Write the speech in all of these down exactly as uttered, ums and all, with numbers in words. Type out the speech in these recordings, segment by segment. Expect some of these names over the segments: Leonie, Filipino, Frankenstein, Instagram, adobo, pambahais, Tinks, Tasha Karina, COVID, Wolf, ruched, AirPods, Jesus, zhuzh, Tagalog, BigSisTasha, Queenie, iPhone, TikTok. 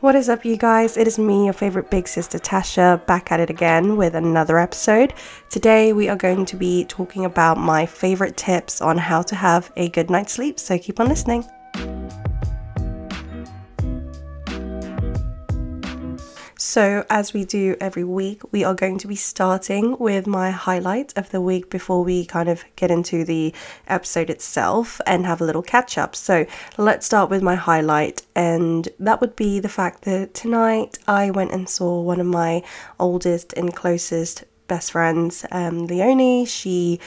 What is up, you guys? It is me, your favorite big sister Tasha, back at it again with another episode. Today we are going to be talking about my favorite tips on how to have a good night's sleep, so keep on listening. So as we do every week, we are going to be starting with my highlight of the week before we kind of get into the episode itself and have a little catch up. So let's start with my highlight, and that would be the fact that tonight I went and saw one of my oldest and closest best friends, um, Leonie. She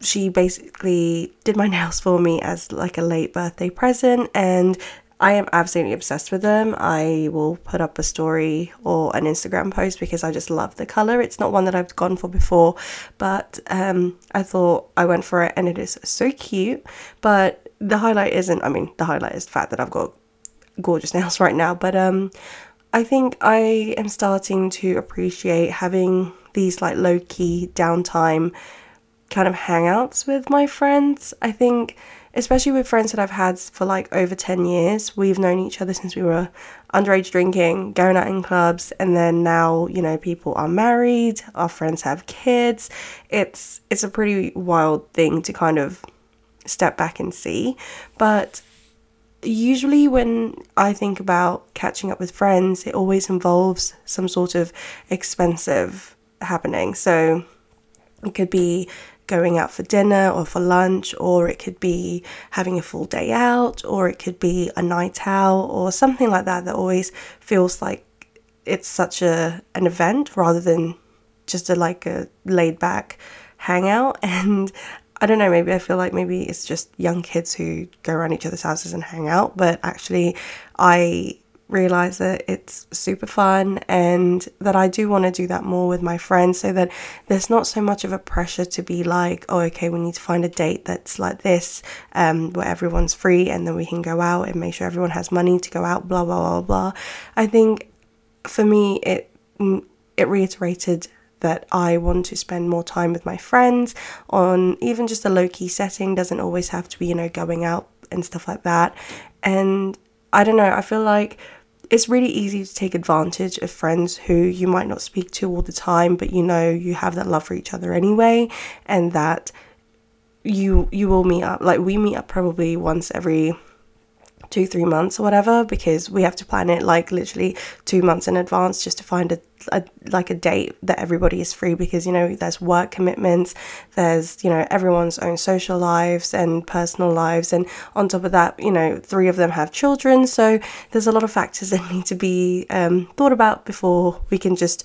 she basically did my nails for me as like a late birthday present, and I am absolutely obsessed with them. I will put up a story or an Instagram post because I just love the colour. It's not one that I've gone for before, but um, I thought I went for it and it is so cute. But the highlight isn't, I mean, the highlight is the fact that I've got gorgeous nails right now. But um, I think I am starting to appreciate having these like low-key downtime kind of hangouts with my friends. I think especially with friends that I've had for like over ten years, we've known each other since we were underage drinking, going out in clubs, and then now, you know, people are married, our friends have kids. It's it's a pretty wild thing to kind of step back and see. But usually when I think about catching up with friends, it always involves some sort of expensive happening. So it could be going out for dinner or for lunch, or it could be having a full day out, or it could be a night out or something like that that always feels like it's such a an event rather than just a like a laid back hangout. And I don't know, maybe I feel like maybe it's just young kids who go around each other's houses and hang out, but actually I realize that it's super fun and that I do want to do that more with my friends, so that there's not so much of a pressure to be like, oh, okay, we need to find a date that's like this, um, where everyone's free and then we can go out and make sure everyone has money to go out, blah, blah, blah, blah. I think for me, it it reiterated that I want to spend more time with my friends on even just a low-key setting. Doesn't always have to be, you know, going out and stuff like that. And I don't know, I feel like it's really easy to take advantage of friends who you might not speak to all the time, but you know you have that love for each other anyway, and that you you will meet up. Like, we meet up probably once every two, three months or whatever, because we have to plan it like literally two months in advance just to find a, a like a date that everybody is free, because, you know, there's work commitments, there's, you know, everyone's own social lives and personal lives, and on top of that, you know, three of them have children, so there's a lot of factors that need to be um, thought about before we can just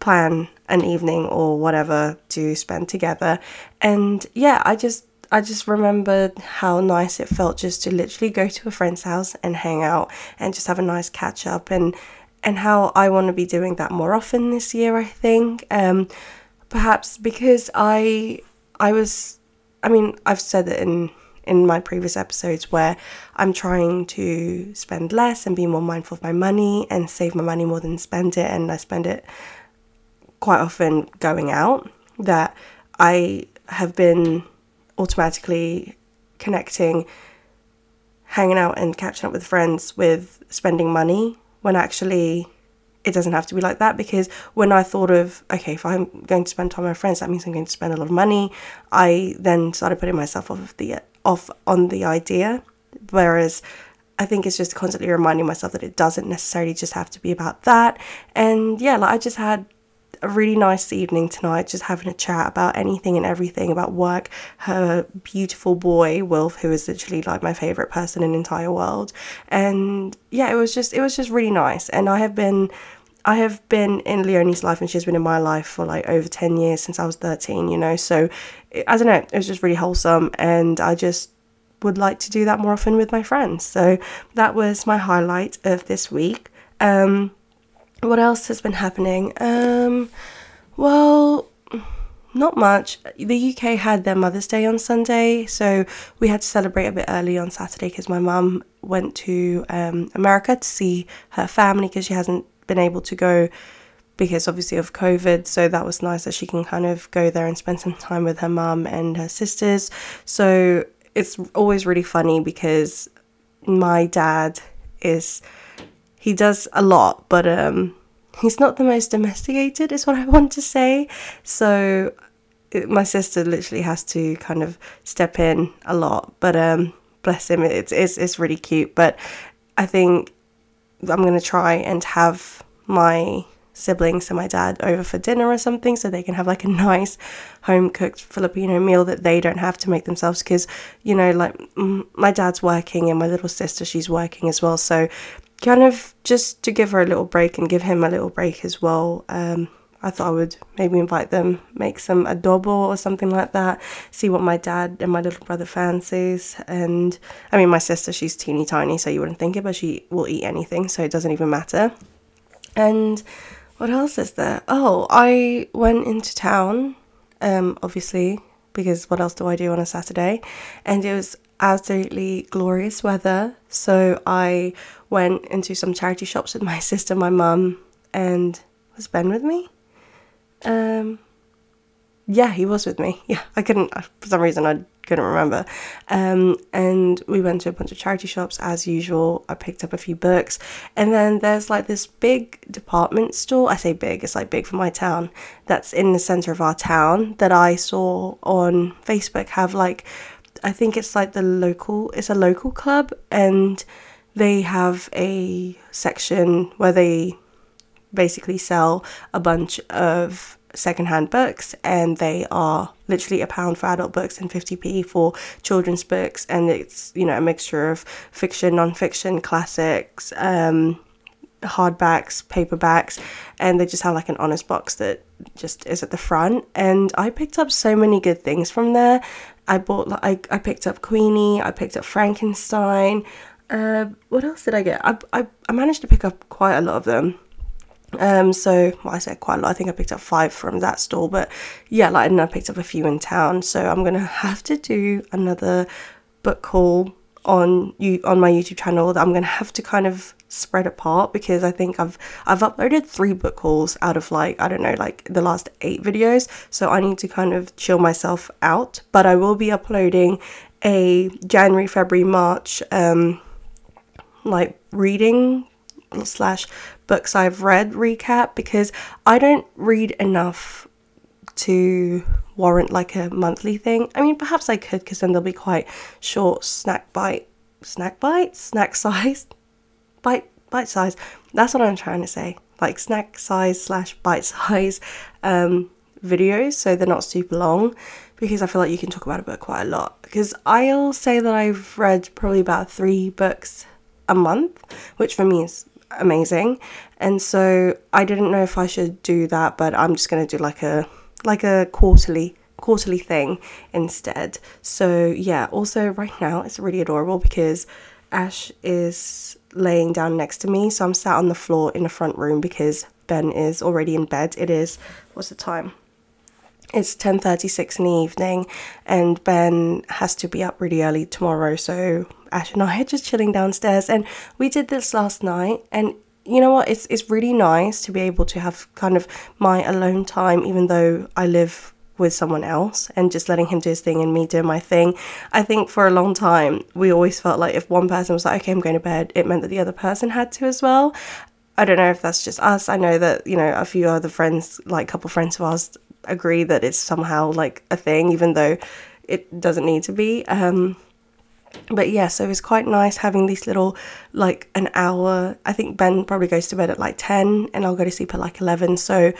plan an evening or whatever to spend together. And yeah, I just I just remembered how nice it felt just to literally go to a friend's house and hang out and just have a nice catch up, and and how I want to be doing that more often this year, I think. Um, perhaps because I I was, I mean, I've said it in, in my previous episodes where I'm trying to spend less and be more mindful of my money and save my money more than spend it, and I spend it quite often going out, that I have been automatically connecting hanging out and catching up with friends with spending money, when actually it doesn't have to be like that. Because when I thought of, okay, if I'm going to spend time with my friends, that means I'm going to spend a lot of money, I then started putting myself off of the off on the idea, whereas I think it's just constantly reminding myself that it doesn't necessarily just have to be about that. And yeah, like, I just had a really nice evening tonight, just having a chat about anything and everything, about work, her beautiful boy Wolf, who is literally like my favorite person in the entire world. And yeah, it was just it was just really nice. And I have been I have been in Leonie's life, and she's been in my life for like over ten years, since I was thirteen, you know, so it, I don't know, it was just really wholesome, and I just would like to do that more often with my friends. So that was my highlight of this week. um What else has been happening? Um, well, not much. The U K had their Mother's Day on Sunday, so we had to celebrate a bit early on Saturday because my mum went to um, America to see her family, because she hasn't been able to go because obviously of COVID. So that was nice that she can kind of go there and spend some time with her mum and her sisters. So it's always really funny because my dad is... he does a lot, but um, he's not the most domesticated is what I want to say. So it, my sister literally has to kind of step in a lot, but um, bless him, it's, it's, it's really cute. But I think I'm going to try and have my siblings and my dad over for dinner or something, so they can have like a nice home cooked Filipino meal that they don't have to make themselves, because you know, like my dad's working and my little sister, she's working as well, so kind of just to give her a little break and give him a little break as well, um I thought I would maybe invite them, make some adobo or something like that, see what my dad and my little brother fancies. And I mean, my sister, she's teeny tiny, so you wouldn't think it, but she will eat anything, so it doesn't even matter. And what else is there? Oh, I went into town, um, obviously, because what else do I do on a Saturday? And it was absolutely glorious weather. So I went into some charity shops with my sister, my mum, and was Ben with me? Um, yeah, he was with me. Yeah, I couldn't, for some reason, I couldn't remember. Um, and we went to a bunch of charity shops as usual. I picked up a few books, and then there's like this big department store, I say big, it's like big for my town, that's in the center of our town, that I saw on Facebook have like, I think it's like the local, it's a local club, and they have a section where they basically sell a bunch of secondhand books, and they are literally a pound for adult books and fifty p for children's books, and it's, you know, a mixture of fiction, non-fiction, classics, um hardbacks, paperbacks, and they just have like an honest box that just is at the front. And I picked up so many good things from there. I bought like I, I picked up Queenie, I picked up Frankenstein, uh what else did I get? I, I, I managed to pick up quite a lot of them. Um, so, well, I said quite a lot, I think I picked up five from that store, but yeah, like, and I picked up a few in town, so I'm going to have to do another book haul on you on my YouTube channel that I'm going to have to kind of spread apart, because I think I've, I've uploaded three book hauls out of like, I don't know, like the last eight videos, so I need to kind of chill myself out. But I will be uploading a January, February, March, um, like reading slash books I've read recap, because I don't read enough to warrant like a monthly thing. I mean, perhaps I could, because then they'll be quite short snack bite snack bite snack size bite bite size, that's what I'm trying to say, like snack size slash bite size um videos, so they're not super long, because I feel like you can talk about a book quite a lot, because I'll say that I've read probably about three books a month, which for me is amazing. And so I didn't know if I should do that, but I'm just going to do like a like a quarterly quarterly thing instead. So yeah, also right now it's really adorable because Ash is laying down next to me, so I'm sat on the floor in the front room because Ben is already in bed. It is, what's the time? It's ten thirty-six in the evening, and Ben has to be up really early tomorrow, so Ash and I are just chilling downstairs. And we did this last night, and you know what, it's, it's really nice to be able to have kind of my alone time, even though I live with someone else, and just letting him do his thing and me do my thing. I think for a long time we always felt like if one person was like, okay, I'm going to bed, it meant that the other person had to as well. I don't know if that's just us. I know that, you know, a few other friends, like a couple friends of ours, agree that it's somehow like a thing, even though it doesn't need to be. Um, but yeah, so it's quite nice having these little, like an hour. I think Ben probably goes to bed at like ten and I'll go to sleep at like eleven. So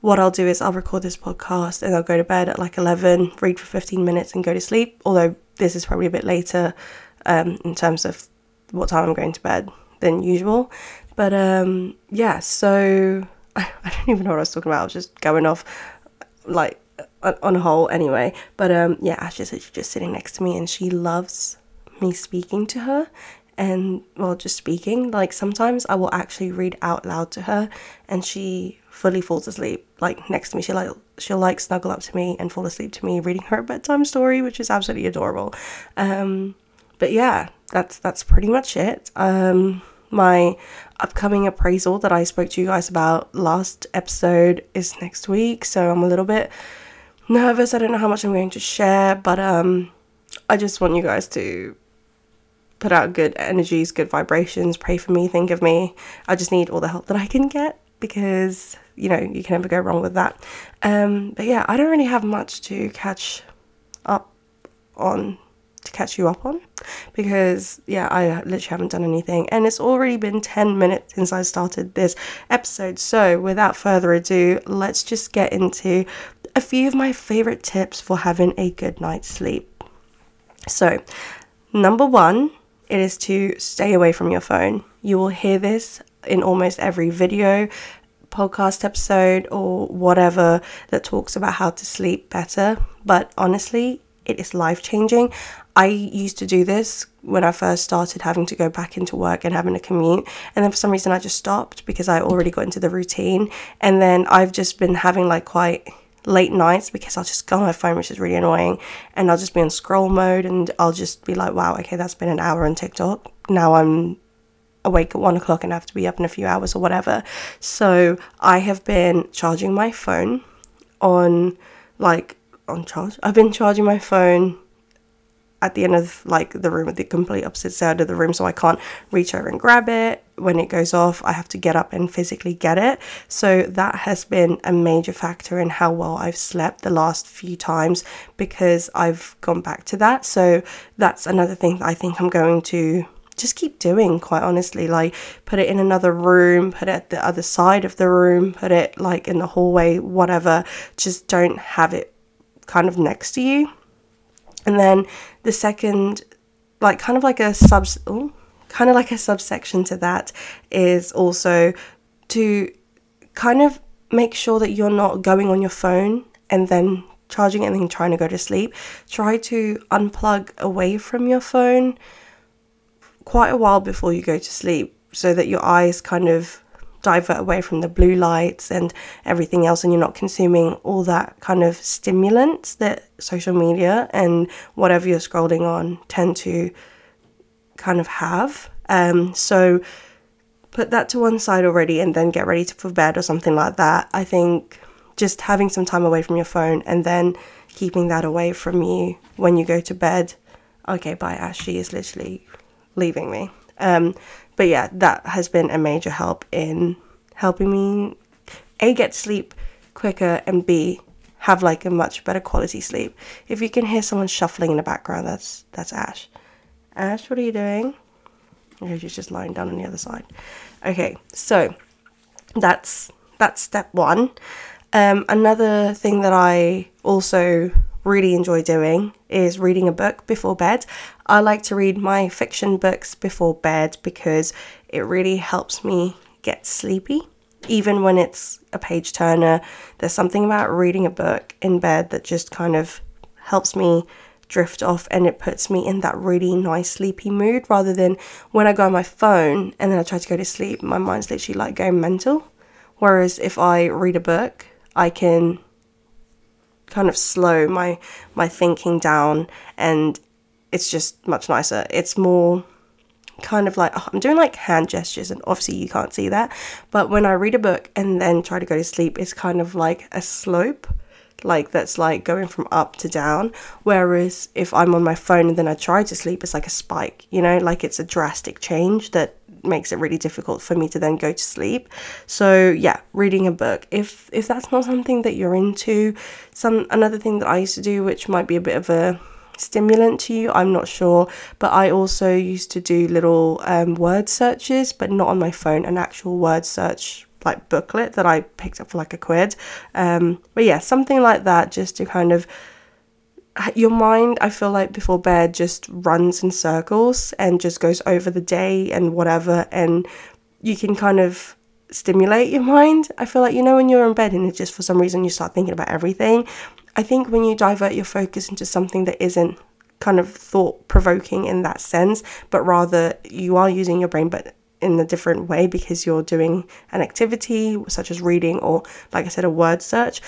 what I'll do is I'll record this podcast and I'll go to bed at like eleven, read for fifteen minutes and go to sleep. Although this is probably a bit later um, in terms of what time I'm going to bed than usual. But um, yeah, so I, I don't even know what I was talking about. I was just going off like on a whole anyway. But um, yeah, Ash is just sitting next to me and she loves me speaking to her, and well, just speaking, like sometimes I will actually read out loud to her and she fully falls asleep like next to me. She like she'll like snuggle up to me and fall asleep to me reading her bedtime story, which is absolutely adorable. Um, but yeah, that's that's pretty much it. Um, my upcoming appraisal that I spoke to you guys about last episode is next week, so I'm a little bit nervous. I don't know how much I'm going to share, but um I just want you guys to put out good energies, good vibrations, pray for me, think of me. I just need all the help that I can get because, you know, you can never go wrong with that. Um, but yeah, I don't really have much to catch up on, to catch you up on, because yeah, I literally haven't done anything, and it's already been ten minutes since I started this episode. So without further ado, let's just get into a few of my favorite tips for having a good night's sleep. So number one, it is to stay away from your phone. You will hear this in almost every video, podcast episode, or whatever that talks about how to sleep better, but honestly, it is life-changing. I used to do this when I first started having to go back into work and having a commute, and then for some reason I just stopped because I already got into the routine, and then I've just been having like quite late nights because I'll just go on my phone, which is really annoying, and I'll just be on scroll mode, and I'll just be like, wow, okay, that's been an hour on TikTok. Now I'm awake at one o'clock and I have to be up in a few hours or whatever. So I have been charging my phone on like on charge. I've been charging my phone at the end of like the room, at the complete opposite side of the room, so I can't reach over and grab it. When it goes off, I have to get up and physically get it. So that has been a major factor in how well I've slept the last few times, because I've gone back to that. So that's another thing that I think I'm going to just keep doing, quite honestly. Like, put it in another room, put it at the other side of the room, put it like in the hallway, whatever. Just don't have it kind of next to you. And then the second, like kind of like a subs, ooh, kind of like a subsection to that, is also to kind of make sure that you're not going on your phone and then charging it and then trying to go to sleep. Try to unplug away from your phone quite a while before you go to sleep, so that your eyes kind of divert away from the blue lights and everything else, and you're not consuming all that kind of stimulants that social media and whatever you're scrolling on tend to kind of have. Um, so put that to one side already, and then get ready to, for bed or something like that. I think just having some time away from your phone and then keeping that away from you when you go to bed. Okay, bye Ash, she is literally leaving me. Um, But yeah, that has been a major help in helping me, A, get to sleep quicker, and B, have like a much better quality sleep. If you can hear someone shuffling in the background, that's that's Ash. Ash, what are you doing? Okay, she's just lying down on the other side. Okay, so that's that's step one. Um, another thing that I also really enjoy doing is reading a book before bed. I like to read my fiction books before bed because it really helps me get sleepy. Even when it's a page turner, there's something about reading a book in bed that just kind of helps me drift off, and it puts me in that really nice sleepy mood, rather than when I go on my phone and then I try to go to sleep, my mind's literally like going mental. Whereas if I read a book, I can kind of slow my my thinking down, and it's just much nicer. It's more kind of like, oh, I'm doing like hand gestures, and obviously you can't see that, but when I read a book and then try to go to sleep, it's kind of like a slope, like that's like going from up to down. Whereas if I'm on my phone and then I try to sleep, it's like a spike, you know, like it's a drastic change that makes it really difficult for me to then go to sleep. So yeah, reading a book, if if that's not something that you're into. Some another thing that I used to do, which might be a bit of a stimulant to you, I'm not sure, but I also used to do little um, word searches, but not on my phone, an actual word search like booklet that I picked up for like a quid. Um, but yeah, something like that, just to kind of, your mind, I feel like before bed, just runs in circles and just goes over the day and whatever, and you can kind of stimulate your mind. I feel like, you know, when you're in bed and it's just for some reason you start thinking about everything. I think when you divert your focus into something that isn't kind of thought-provoking in that sense, but rather you are using your brain, but in a different way, because you're doing an activity such as reading or, like I said, a word search,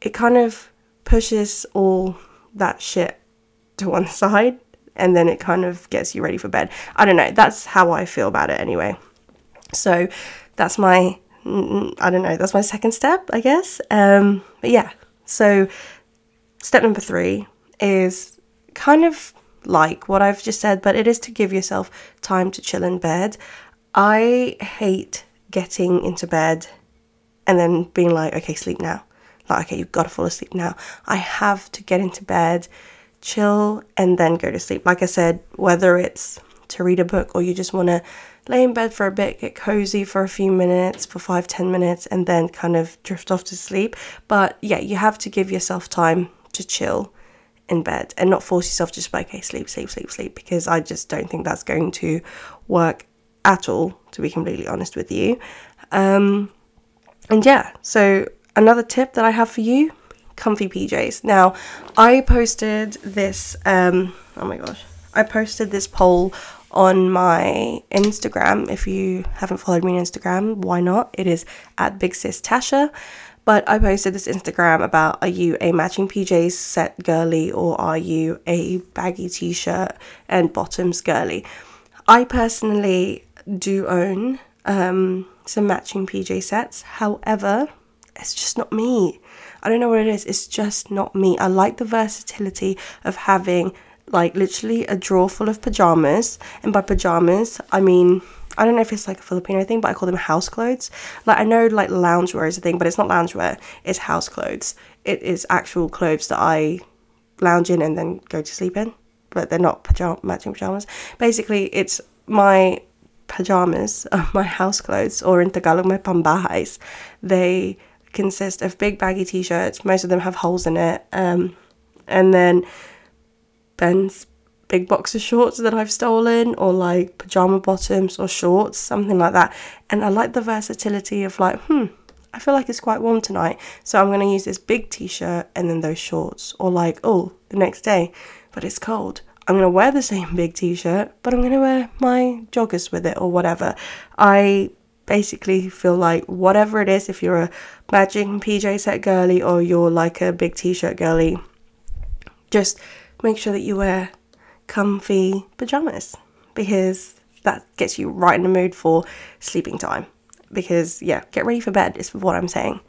it kind of pushes all that shit to one side, and then it kind of gets you ready for bed. I don't know, that's how I feel about it anyway. So that's my, I don't know, that's my second step, I guess. Um, but yeah, so step number three is kind of like what I've just said, but it is to give yourself time to chill in bed. I hate getting into bed and then being like, okay, sleep now. Like, okay, you've got to fall asleep now. I have to get into bed, chill, and then go to sleep. Like I said, whether it's to read a book or you just want to lay in bed for a bit, get cozy for a few minutes, for five, ten minutes, and then kind of drift off to sleep. But yeah, you have to give yourself time to chill in bed and not force yourself to just be like, okay, sleep, sleep, sleep, sleep, because I just don't think that's going to work at all, to be completely honest with you. Um, and yeah, so another tip that I have for you, comfy P Js. Now, I posted this, um, oh my gosh, I posted this poll on my Instagram. If you haven't followed me on Instagram, why not? It is at BigSisTasha. But I posted this Instagram about, are you a matching P Js set girly or are you a baggy t-shirt and bottoms girly? I personally do own um, some matching P J sets. However, it's just not me. I don't know what it is. It's just not me. I like the versatility of having like literally a drawer full of pajamas. And by pajamas, I mean, I don't know if it's like a Filipino thing, but I call them house clothes. Like, I know like loungewear is a thing, but it's not loungewear. It's house clothes. It is actual clothes that I lounge in and then go to sleep in. But they're not pajama matching pajamas. Basically, it's my pajamas, my house clothes, or in Tagalog, my pambahais. They consist of big baggy t-shirts. Most of them have holes in it. Um, and then Ben's big boxer shorts that I've stolen, or like pajama bottoms or shorts, something like that. And I like the versatility of like, hmm, I feel like it's quite warm tonight, so I'm going to use this big t-shirt and then those shorts. Or like, oh, the next day, but it's cold, I'm going to wear the same big t-shirt, but I'm going to wear my joggers with it or whatever. I basically feel like whatever it is, if you're a matching P J set girly or you're like a big t-shirt girly, just make sure that you wear comfy pajamas, because that gets you right in the mood for sleeping time. Because yeah, get ready for bed is what I'm saying.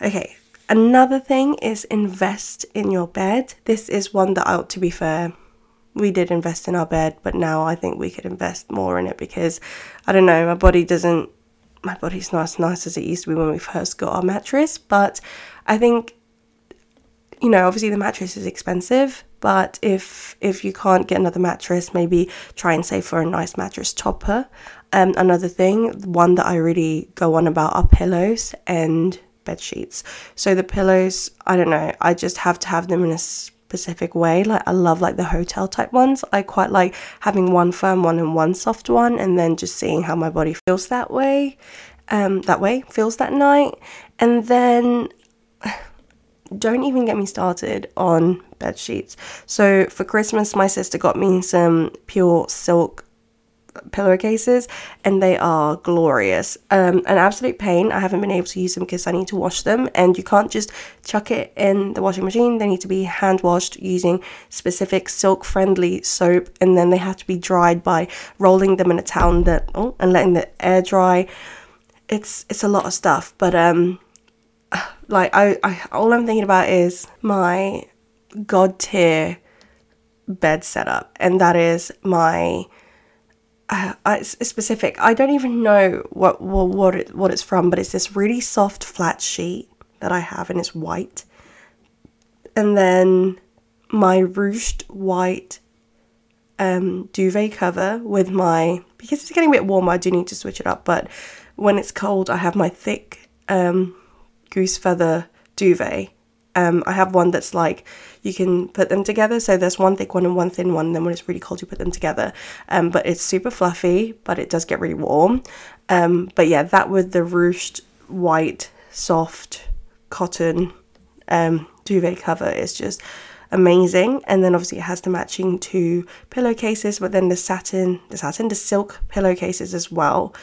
Okay, another thing is invest in your bed. This is one that, I, to be fair, we did invest in our bed, but now I think we could invest more in it, because I don't know, my body doesn't my body's not as nice as it used to be when we first got our mattress. But I think, you know, obviously the mattress is expensive, but if if you can't get another mattress, maybe try and save for a nice mattress topper. Um, another thing, one that I really go on about, are pillows and bed sheets. So the pillows, I don't know, I just have to have them in a specific way. Like, I love like the hotel type ones. I quite like having one firm one and one soft one, and then just seeing how my body feels that way, um, that way feels that night. And then don't even get me started on bed sheets. So for Christmas, my sister got me some pure silk pillowcases, and they are glorious. Um, an absolute pain. I haven't been able to use them because I need to wash them, and you can't just chuck it in the washing machine. They need to be hand washed using specific silk friendly soap, and then they have to be dried by rolling them in a towel and, the, oh, and letting the air dry. It's it's a lot of stuff, but um, like I, I all I'm thinking about is my god tier bed setup, and that is my uh, it's specific, I don't even know what what what, it, what it's from, but it's this really soft flat sheet that I have, and it's white, and then my ruched white um duvet cover with my, because it's getting a bit warmer, I do need to switch it up, but when it's cold I have my thick um goose feather duvet. Um, I have one that's like, you can put them together, so there's one thick one and one thin one, and then when it's really cold you put them together. Um, but it's super fluffy, but it does get really warm. Um, but yeah, that with the ruched white soft cotton um, duvet cover is just amazing. And then obviously it has the matching two pillowcases, but then the satin, the satin, the silk pillowcases as well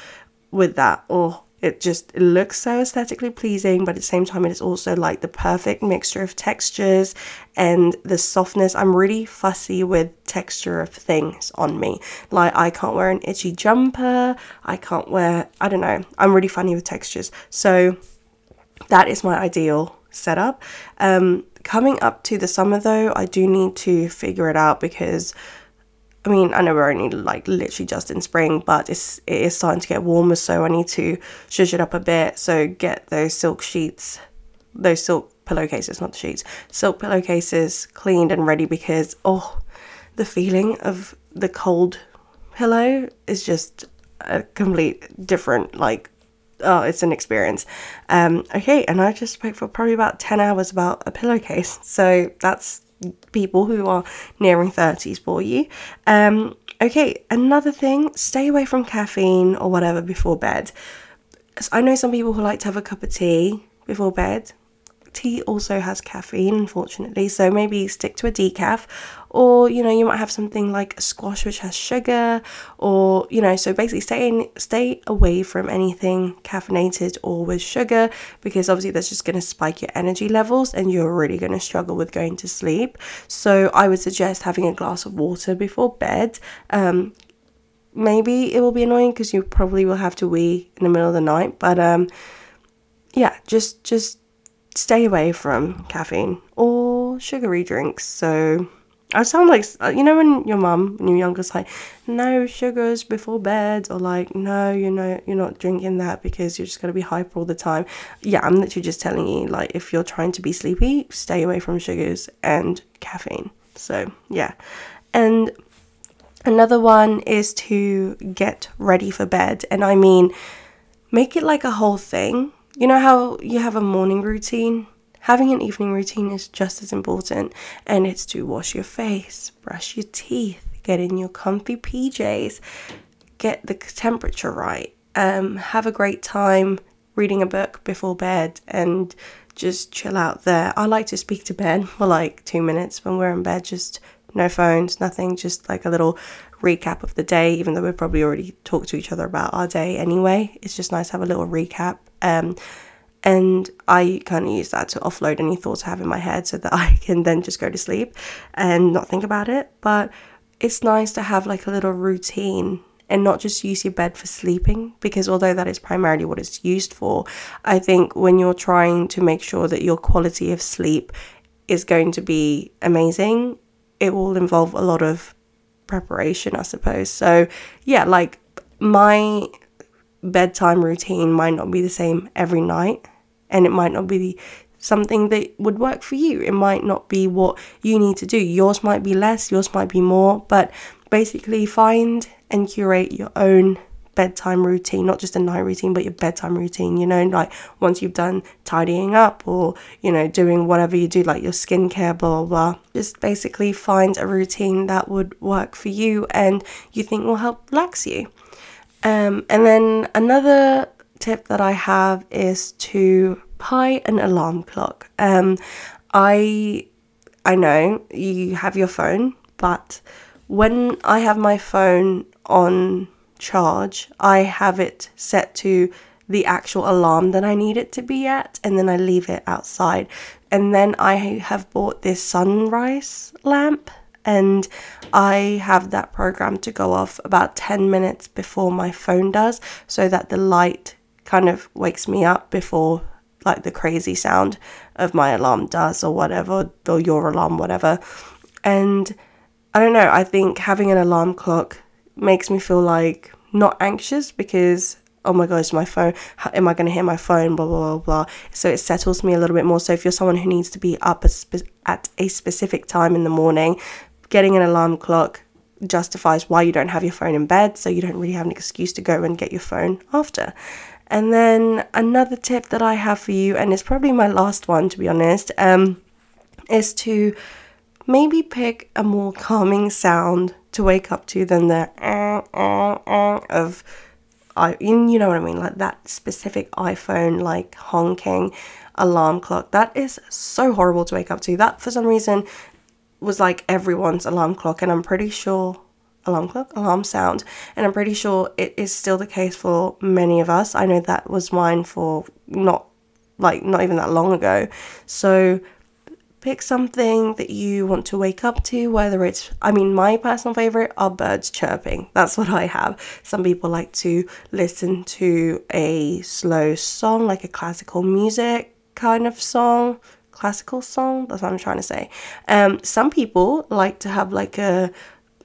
with that. Oh, it just, it looks so aesthetically pleasing, but at the same time it is also like the perfect mixture of textures and the softness. I'm really fussy with texture of things on me. Like, I can't wear an itchy jumper, I can't wear, I don't know, I'm really funny with textures. So that is my ideal setup. Um, coming up to the summer though, I do need to figure it out because, I mean, I know we're only like literally just in spring, but it's, it is starting to get warmer, so I need to zhuzh it up a bit. So get those silk sheets, those silk pillowcases, not the sheets, silk pillowcases cleaned and ready because, oh, the feeling of the cold pillow is just a complete different, like, oh, it's an experience. Um, okay, and I just spoke for probably about ten hours about a pillowcase. So that's people who are nearing thirties for you. Um, okay, another thing, stay away from caffeine or whatever before bed. I know some people who like to have a cup of tea before bed. Tea also has caffeine, unfortunately, so maybe stick to a decaf, or you know, you might have something like a squash which has sugar, or you know, so basically stay in, stay away from anything caffeinated or with sugar, because obviously that's just going to spike your energy levels and you're really going to struggle with going to sleep. So I would suggest having a glass of water before bed. um maybe it will be annoying because you probably will have to wee in the middle of the night, but um yeah, just just stay away from caffeine or sugary drinks. So I sound like, you know, when your mum, when you're younger, is like, no sugars before bed, or like, no, you know, you're not drinking that because you're just going to be hyper all the time. Yeah, I'm literally just telling you, like, if you're trying to be sleepy, stay away from sugars and caffeine. So yeah. And another one is to get ready for bed. And I mean, make it like a whole thing. You know how you have a morning routine? Having an evening routine is just as important, and it's to wash your face, brush your teeth, get in your comfy P Js, get the temperature right, um, have a great time reading a book before bed and just chill out there. I like to speak to bed for like two minutes when we're in bed, just no phones, nothing, just like a little recap of the day, even though we've probably already talked to each other about our day anyway. It's just nice to have a little recap. Um, and I kind of use that to offload any thoughts I have in my head so that I can then just go to sleep and not think about it. But it's nice to have like a little routine and not just use your bed for sleeping, because although that is primarily what it's used for, I think when you're trying to make sure that your quality of sleep is going to be amazing, it will involve a lot of preparation, I suppose. So yeah, like my bedtime routine might not be the same every night, and it might not be something that would work for you. It might not be what you need to do. Yours might be less, yours might be more, but basically find and curate your own bedtime routine, not just a night routine, but your bedtime routine, you know, like once you've done tidying up or, you know, doing whatever you do, like your skincare, blah, blah, blah. Just basically find a routine that would work for you and you think will help relax you. Um, and then another tip that I have is to buy an alarm clock. Um, I, I know you have your phone, but when I have my phone on charge, I have it set to the actual alarm that I need it to be at, and then I leave it outside. And then I have bought this sunrise lamp, and I have that programmed to go off about ten minutes before my phone does, so that the light kind of wakes me up before like the crazy sound of my alarm does, or whatever, or your alarm, whatever. And I don't know, I think having an alarm clock makes me feel like not anxious, because oh my gosh, my phone, how am I going to hear my phone, blah, blah, blah, blah. So it settles me a little bit more. So if you're someone who needs to be up a spe- at a specific time in the morning, getting an alarm clock justifies why you don't have your phone in bed, so you don't really have an excuse to go and get your phone after. And then another tip that I have for you, and it's probably my last one to be honest, um, is to maybe pick a more calming sound to wake up to than the uh, uh, uh, of, I, you know what I mean, like that specific iPhone like honking alarm clock. That is so horrible to wake up to. That for some reason was like everyone's alarm clock, and I'm pretty sure alarm clock, alarm sound, and I'm pretty sure it is still the case for many of us. I know that was mine for not like not even that long ago. So pick something that you want to wake up to, whether it's, I mean, my personal favorite are birds chirping. That's what I have. Some people like to listen to a slow song, like a classical music kind of song, classical song, that's what I'm trying to say. Um, some people like to have like a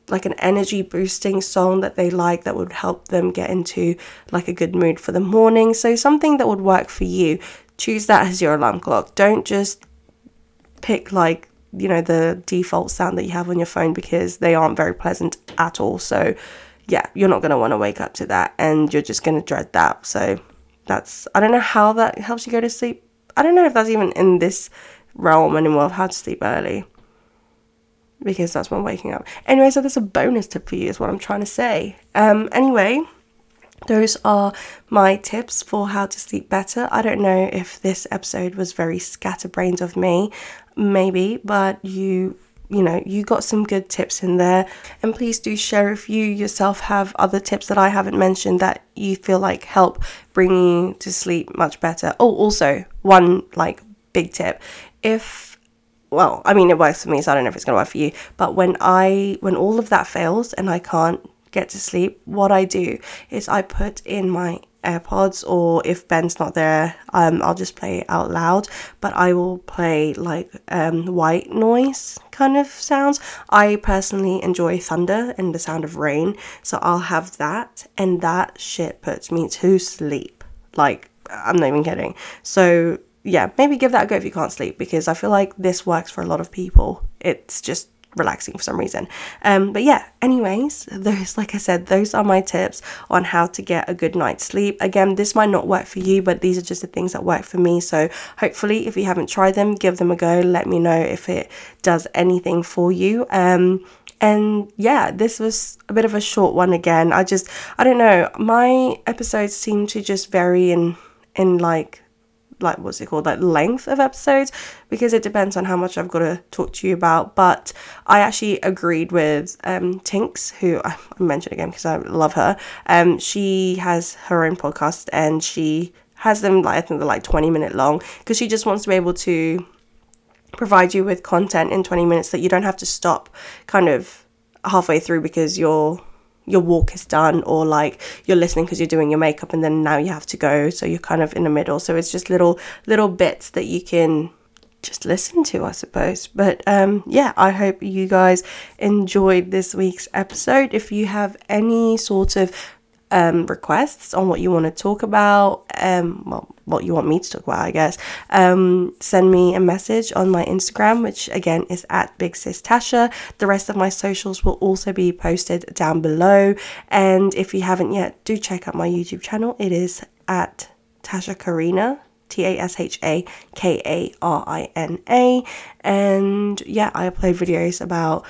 like an energy boosting song that they like that would help them get into like a good mood for the morning. So something that would work for you, choose that as your alarm clock. Don't just pick like, you know, the default sound that you have on your phone, because they aren't very pleasant at all. So yeah, you're not going to want to wake up to that and you're just going to dread that. So that's, I don't know how that helps you go to sleep. I don't know if that's even in this realm anymore of how to sleep early, because that's when waking up. Anyway, so that's a bonus tip for you is what I'm trying to say. Um, anyway, those are my tips for how to sleep better. I don't know if this episode was very scatterbrained of me, maybe, but you... you know, you got some good tips in there. And please do share if you yourself have other tips that I haven't mentioned that you feel like help bring you to sleep much better. Oh, also, one, like, big tip. If, well, I mean, it works for me, so I don't know if it's going to work for you. But when I, when all of that fails and I can't get to sleep, what I do is I put in my AirPods, or if Ben's not there, um, I'll just play it out loud, but I will play like um, white noise kind of sounds. I personally enjoy thunder and the sound of rain, so I'll have that, and that shit puts me to sleep. Like, I'm not even kidding. So yeah, maybe give that a go if you can't sleep, because I feel like this works for a lot of people. It's just relaxing for some reason. Um but yeah, anyways, those, like I said, those are my tips on how to get a good night's sleep. Again, this might not work for you, but these are just the things that work for me. So hopefully, if you haven't tried them, give them a go. Let me know if it does anything for you. Um and yeah, this was a bit of a short one again. I just I don't know, my episodes seem to just vary in in like like what's it called like length of episodes, because it depends on how much I've got to talk to you about. But I actually agreed with um Tinks, who I mentioned again because I love her. Um she has her own podcast and she has them, like, I think they're like twenty minute long, because she just wants to be able to provide you with content in twenty minutes that you don't have to stop kind of halfway through because you're your walk is done, or like you're listening because you're doing your makeup and then now you have to go, so you're kind of in the middle. So it's just little little bits that you can just listen to, I suppose. But um yeah, I hope you guys enjoyed this week's episode. If you have any sort of um requests on what you want to talk about, um well what you want me to talk about, I guess, um send me a message on my Instagram, which again is at BigSisTasha. The rest of my socials will also be posted down below, and if you haven't yet, do check out my YouTube channel. It is at Tasha Karina, T A S H A K A R I N A, and yeah, I upload videos about,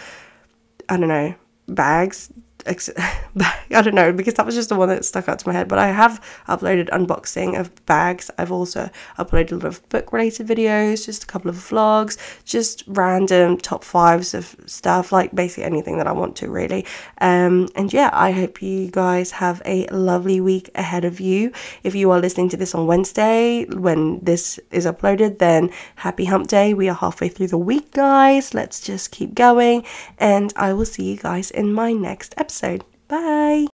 I don't know, bags, I don't know, because that was just the one that stuck out to my head. But I have uploaded unboxing of bags. I've also uploaded a lot of book related videos, just a couple of vlogs, just random top fives of stuff, like basically anything that I want to, really. Um and yeah, I hope you guys have a lovely week ahead of you. If you are listening to this on Wednesday when this is uploaded, then happy hump day. We are halfway through the week, guys. Let's just keep going, and I will see you guys in my next episode. Bye.